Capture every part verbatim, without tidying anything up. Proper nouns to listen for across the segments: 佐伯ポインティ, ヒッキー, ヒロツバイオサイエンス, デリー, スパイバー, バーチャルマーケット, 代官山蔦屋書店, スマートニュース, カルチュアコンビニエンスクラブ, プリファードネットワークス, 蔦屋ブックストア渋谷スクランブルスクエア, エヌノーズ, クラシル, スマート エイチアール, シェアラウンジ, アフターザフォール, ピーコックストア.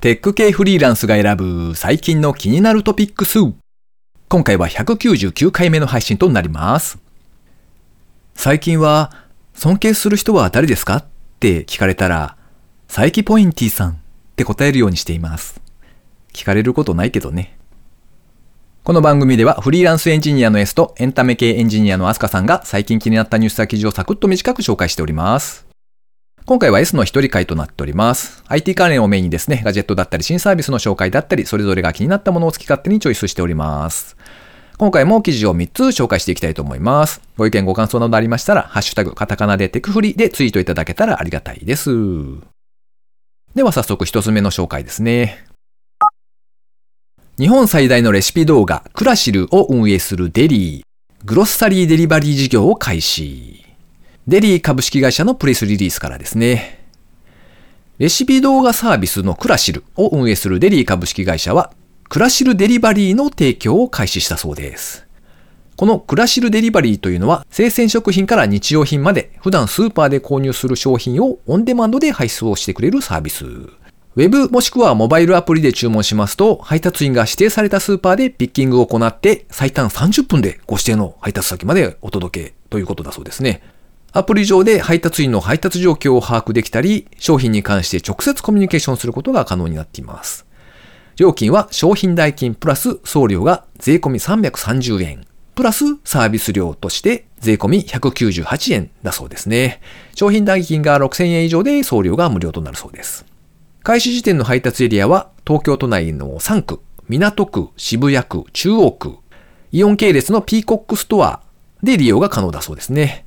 テック系フリーランスが選ぶ最近の気になるトピックス。今回はひゃくきゅうじゅうきゅうかいめの配信となります。最近は尊敬する人は誰ですかって聞かれたら、佐伯ポインティさんって答えるようにしています。聞かれることないけどね。この番組ではフリーランスエンジニアの S とエンタメ系エンジニアのアスカさんが最近気になったニュースや記事をサクッと短く紹介しております。今回は S の一人会となっております。アイティー 関連をメインにですね、ガジェットだったり新サービスの紹介だったり、それぞれが気になったものを好き勝手にチョイスしております。今回も記事をみっつ紹介していきたいと思います。ご意見ご感想などありましたら、ハッシュタグカタカナでテクフリでツイートいただけたらありがたいです。では早速ひとつめの紹介ですね。日本最大のレシピ動画、クラシルを運営するデリー、グロッサリーデリバリー事業を開始。デリー株式会社のプレスリリースからですね。レシピ動画サービスのクラシルを運営するデリー株式会社は、クラシルデリバリーの提供を開始したそうです。このクラシルデリバリーというのは、生鮮食品から日用品まで、普段スーパーで購入する商品をオンデマンドで配送してくれるサービス。ウェブもしくはモバイルアプリで注文しますと、配達員が指定されたスーパーでピッキングを行って、最短さんじゅっぷんでご指定の配達先までお届けということだそうですね。アプリ上で配達員の配達状況を把握できたり、商品に関して直接コミュニケーションすることが可能になっています。料金は商品代金プラス送料が税込みさんびゃくさんじゅうえん、プラスサービス料として税込みひゃくきゅうじゅうはちえんだそうですね。商品代金がろくせんえん以上で送料が無料となるそうです。開始時点の配達エリアは東京都内のさんく、港区、渋谷区、中央区、イオン系列のピーコックストアで利用が可能だそうですね。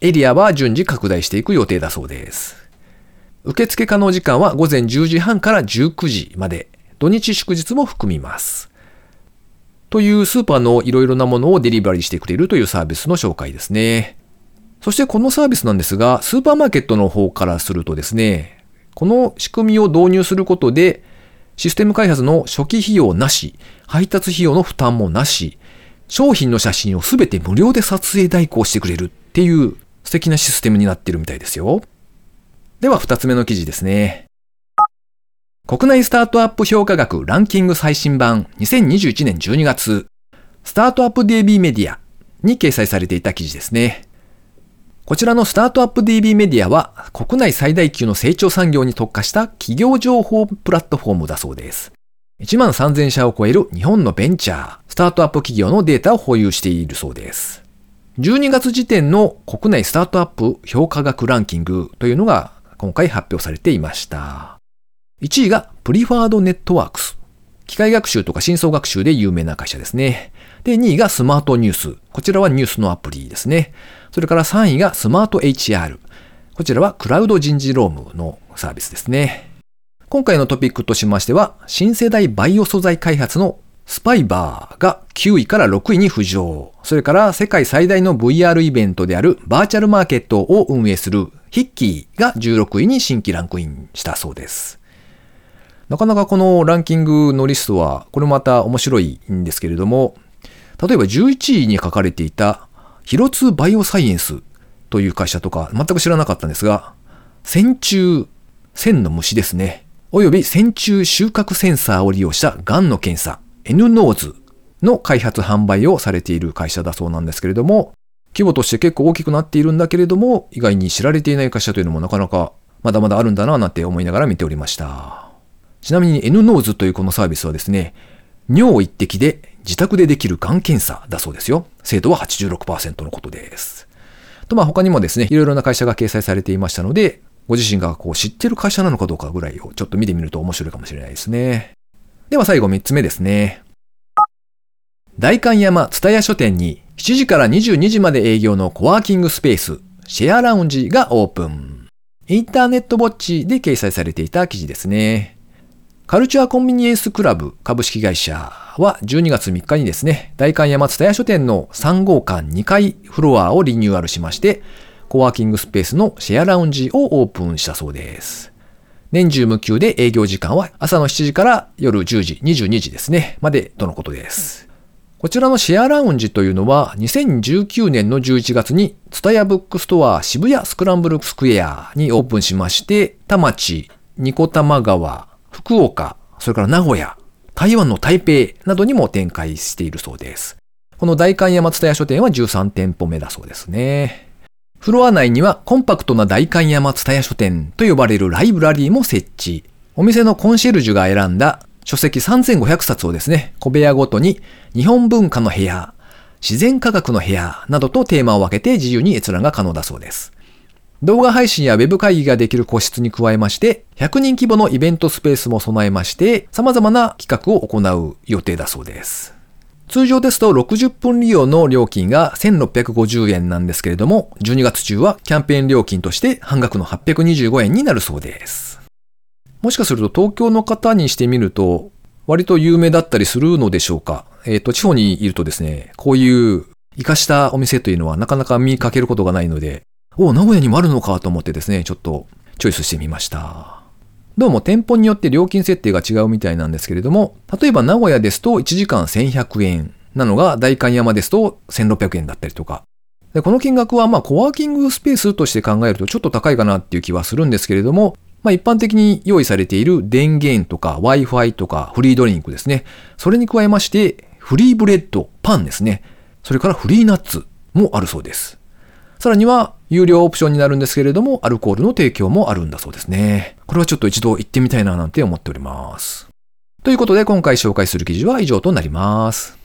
エリアは順次拡大していく予定だそうです。受付可能時間は午前じゅうじはんからじゅうくじまで、土日祝日も含みます。というスーパーのいろいろなものをデリバリーしてくれるというサービスの紹介ですね。そしてこのサービスなんですが、スーパーマーケットの方からするとですね、この仕組みを導入することで、システム開発の初期費用なし、配達費用の負担もなし、商品の写真をすべて無料で撮影代行してくれるっていう素敵なシステムになっているみたいですよ。ではふたつめの記事ですね。国内スタートアップ評価額ランキング最新版にせんにじゅういちねんじゅうにがつ、スタートアップ ディービー メディアに掲載されていた記事ですね。こちらのスタートアップ ディービー メディアは国内最大級の成長産業に特化した企業情報プラットフォームだそうです。いちまんさんぜんしゃを超える日本のベンチャー、スタートアップ企業のデータを保有しているそうです。じゅうにがつ時点の国内スタートアップ評価額ランキングというのが今回発表されていました。いちいがプリファードネットワークス。機械学習とか深層学習で有名な会社ですね。で、にいがスマートニュース。こちらはニュースのアプリですね。それからさんいがスマート エイチアール。こちらはクラウド人事労務のサービスですね。今回のトピックとしましては、新世代バイオ素材開発のスパイバーがきゅういからろくいに浮上。それから世界最大の ブイアール イベントであるバーチャルマーケットを運営するヒッキーがじゅうろくいに新規ランクインしたそうです。なかなかこのランキングのリストはこれまた面白いんですけれども、例えばじゅういちいに書かれていたヒロツバイオサイエンスという会社とか全く知らなかったんですが、線虫、線の虫ですね。および線虫収穫センサーを利用したがんの検査。エヌノーズ の開発販売をされている会社だそうなんですけれども、規模として結構大きくなっているんだけれども、意外に知られていない会社というのもなかなかまだまだあるんだななんて思いながら見ておりました。ちなみに エヌノーズ というこのサービスはですね、尿一滴で自宅でできるがん検査だそうですよ。精度は はちじゅうろくパーセント のことです。とまあ他にもですね、いろいろな会社が掲載されていましたので、ご自身がこう知っている会社なのかどうかぐらいをちょっと見てみると面白いかもしれないですね。では最後みっつめですね。代官山蔦屋書店にしちじからにじゅうにじまで営業のコワーキングスペースシェアラウンジがオープン。インターネットウォッチで掲載されていた記事ですね。カルチュアコンビニエンスクラブ株式会社はじゅうにがつみっかにですね、代官山蔦屋書店のさんごうかんにかいフロアをリニューアルしまして、コワーキングスペースのシェアラウンジをオープンしたそうです。年中無休で営業時間は朝のしちじから夜じゅうじ、にじゅうにじですねまでとのことです。こちらのシェアラウンジというのはにせんじゅうきゅうねんのじゅういちがつに蔦屋ブックストア渋谷スクランブルスクエアにオープンしまして、田町、二子玉川、福岡、それから名古屋、台湾の台北などにも展開しているそうです。この代官山蔦屋書店はじゅうさんてんぽめだそうですね。フロア内にはコンパクトな代官山蔦屋書店と呼ばれるライブラリーも設置。お店のコンシェルジュが選んだ書籍さんぜんごひゃくさつをですね、小部屋ごとに日本文化の部屋、自然科学の部屋などとテーマを分けて自由に閲覧が可能だそうです。動画配信やウェブ会議ができる個室に加えまして、ひゃくにん規模のイベントスペースも備えまして、様々な企画を行う予定だそうです。通常ですとろくじゅっぷん利用の料金がせんろっぴゃくごじゅうえんなんですけれども、じゅうにがつ中はキャンペーン料金として半額のはっぴゃくにじゅうごえんになるそうです。もしかすると東京の方にしてみると、割と有名だったりするのでしょうか。えっと、地方にいるとですね、こういう活かしたお店というのはなかなか見かけることがないので、お、名古屋にもあるのかと思ってですね、ちょっとチョイスしてみました。どうも店舗によって料金設定が違うみたいなんですけれども、例えば名古屋ですといちじかんせんひゃくえんなのが代官山ですとせんろっぴゃくえんだったりとか。で、この金額はまあコワーキングスペースとして考えるとちょっと高いかなっていう気はするんですけれども、まあ一般的に用意されている電源とか Wi-Fi とかフリードリンクですね。それに加えまして、フリーブレッド、パンですね。それからフリーナッツもあるそうです。さらには有料オプションになるんですけれども、アルコールの提供もあるんだそうですね。これはちょっと一度行ってみたいななんて思っております。ということで今回紹介する記事は以上となります。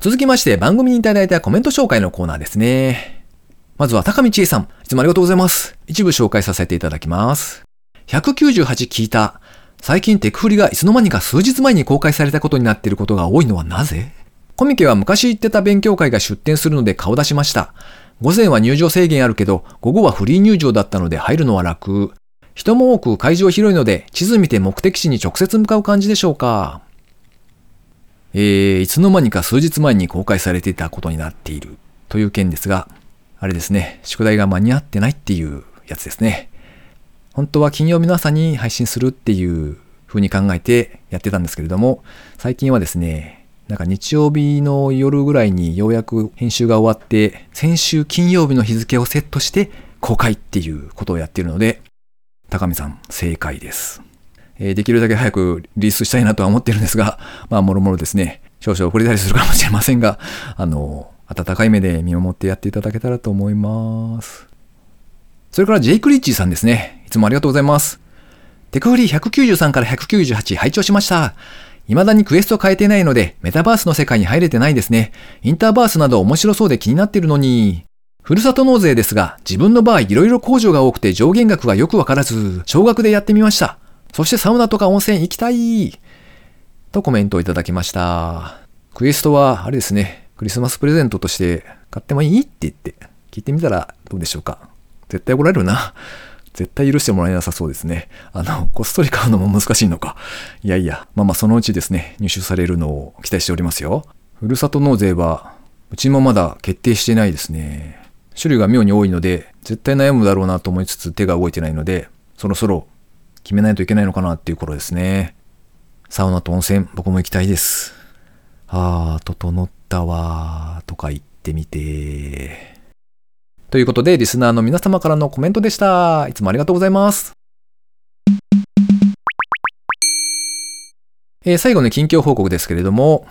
続きまして番組にいただいたコメント紹介のコーナーですね。まずは高見千恵さん、いつもありがとうございます。一部紹介させていただきます。ひゃくきゅうじゅうはち聞いた。最近テクフリがいつの間にか数日前に公開されたことになっていることが多いのはなぜ？コミケは昔行ってた勉強会が出店するので顔出しました。午前は入場制限あるけど、午後はフリー入場だったので入るのは楽。人も多く会場広いので、地図見て目的地に直接向かう感じでしょうか。えー、いつの間にか数日前に公開されていたことになっているという件ですが、あれですね、宿題が間に合ってないっていうやつですね。本当は金曜日の朝に配信するっていう風に考えてやってたんですけれども、最近はですね、なんか日曜日の夜ぐらいにようやく編集が終わって、先週金曜日の日付をセットして公開っていうことをやっているので、高見さん正解です。えー、できるだけ早くリリースしたいなとは思ってるんですが、まあもろもろですね、少々遅れたりするかもしれませんが、あの、温かい目で見守ってやっていただけたらと思います。それからジェイクリッチーさんですね。いつもありがとうございます。テクフリひゃくきゅうじゅうさんからひゃくきゅうじゅうはち拝聴しました。未だにクエスト変えてないので、メタバースの世界に入れてないですね。インターバースなど面白そうで気になってるのに。ふるさと納税ですが、自分の場合いろいろ控除が多くて上限額がよくわからず、少額でやってみました。そしてサウナとか温泉行きたいとコメントをいただきました。クエストは、あれですね、クリスマスプレゼントとして買ってもいいって言って、聞いてみたらどうでしょうか。絶対怒られるな。絶対許してもらえなさそうですね。あの、こっそり買うのも難しいのか。いやいや、まあまあそのうちですね、入手されるのを期待しておりますよ。ふるさと納税は、うちもまだ決定してないですね。種類が妙に多いので、絶対悩むだろうなと思いつつ手が動いてないので、そろそろ決めないといけないのかなっていう頃ですね。サウナと温泉、僕も行きたいです。あー、整ったわーとか言ってみてということで、リスナーの皆様からのコメントでした。いつもありがとうございます。えー、最後の近況報告ですけれども、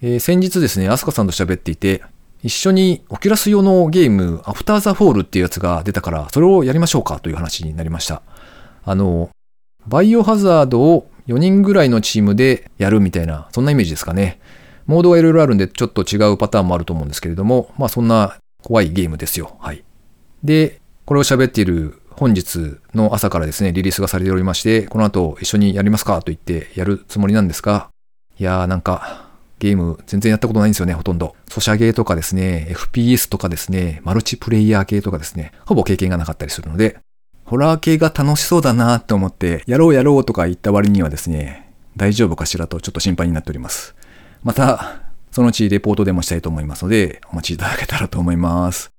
えー、先日ですね、アスカさんと喋っていて、一緒にオキュラス用のゲーム、アフターザフォールっていうやつが出たから、それをやりましょうかという話になりました。あの、バイオハザードをよにんぐらいのチームでやるみたいな、そんなイメージですかね。モードはいろいろあるんで、ちょっと違うパターンもあると思うんですけれども、まあそんな、怖いゲームですよ。はい。で、これを喋っている本日の朝からですね、リリースがされておりまして、この後一緒にやりますかと言ってやるつもりなんですが、いやーなんか、ゲーム全然やったことないんですよね、ほとんど。ソシャゲとかですね、エフピーエス とかですね、マルチプレイヤー系とかですね、ほぼ経験がなかったりするので、ホラー系が楽しそうだなと思って、やろうやろうとか言った割にはですね、大丈夫かしらとちょっと心配になっております。また、そのうちレポートでもしたいと思いますので、お待ちいただけたらと思います。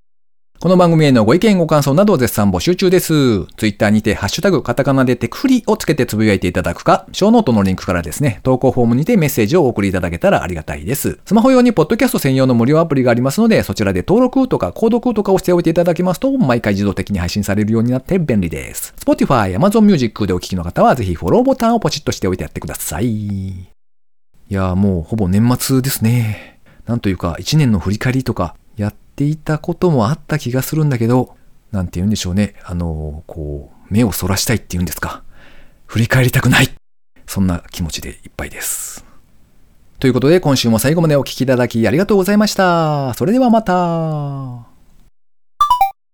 この番組へのご意見ご感想などを絶賛募集中です。ツイッターにてハッシュタグカタカナでテクフリをつけてつぶやいていただくか、ショーノートのリンクからですね、投稿フォームにてメッセージをお送りいただけたらありがたいです。スマホ用にポッドキャスト専用の無料アプリがありますので、そちらで登録とか購読とかをしておいていただきますと、毎回自動的に配信されるようになって便利です。Spotify、Amazon Music でお聞きの方はぜひフォローボタンをポチッとしておいてやってください。いやーもうほぼ年末ですね。なんというかいちねんの振り返りとかやってっていたこともあった気がするんだけど、なんて言うんでしょうね。あの、こう、目をそらしたいっていうんですか。振り返りたくない。そんな気持ちでいっぱいです。ということで、今週も最後までお聞きいただきありがとうございました。それではまた。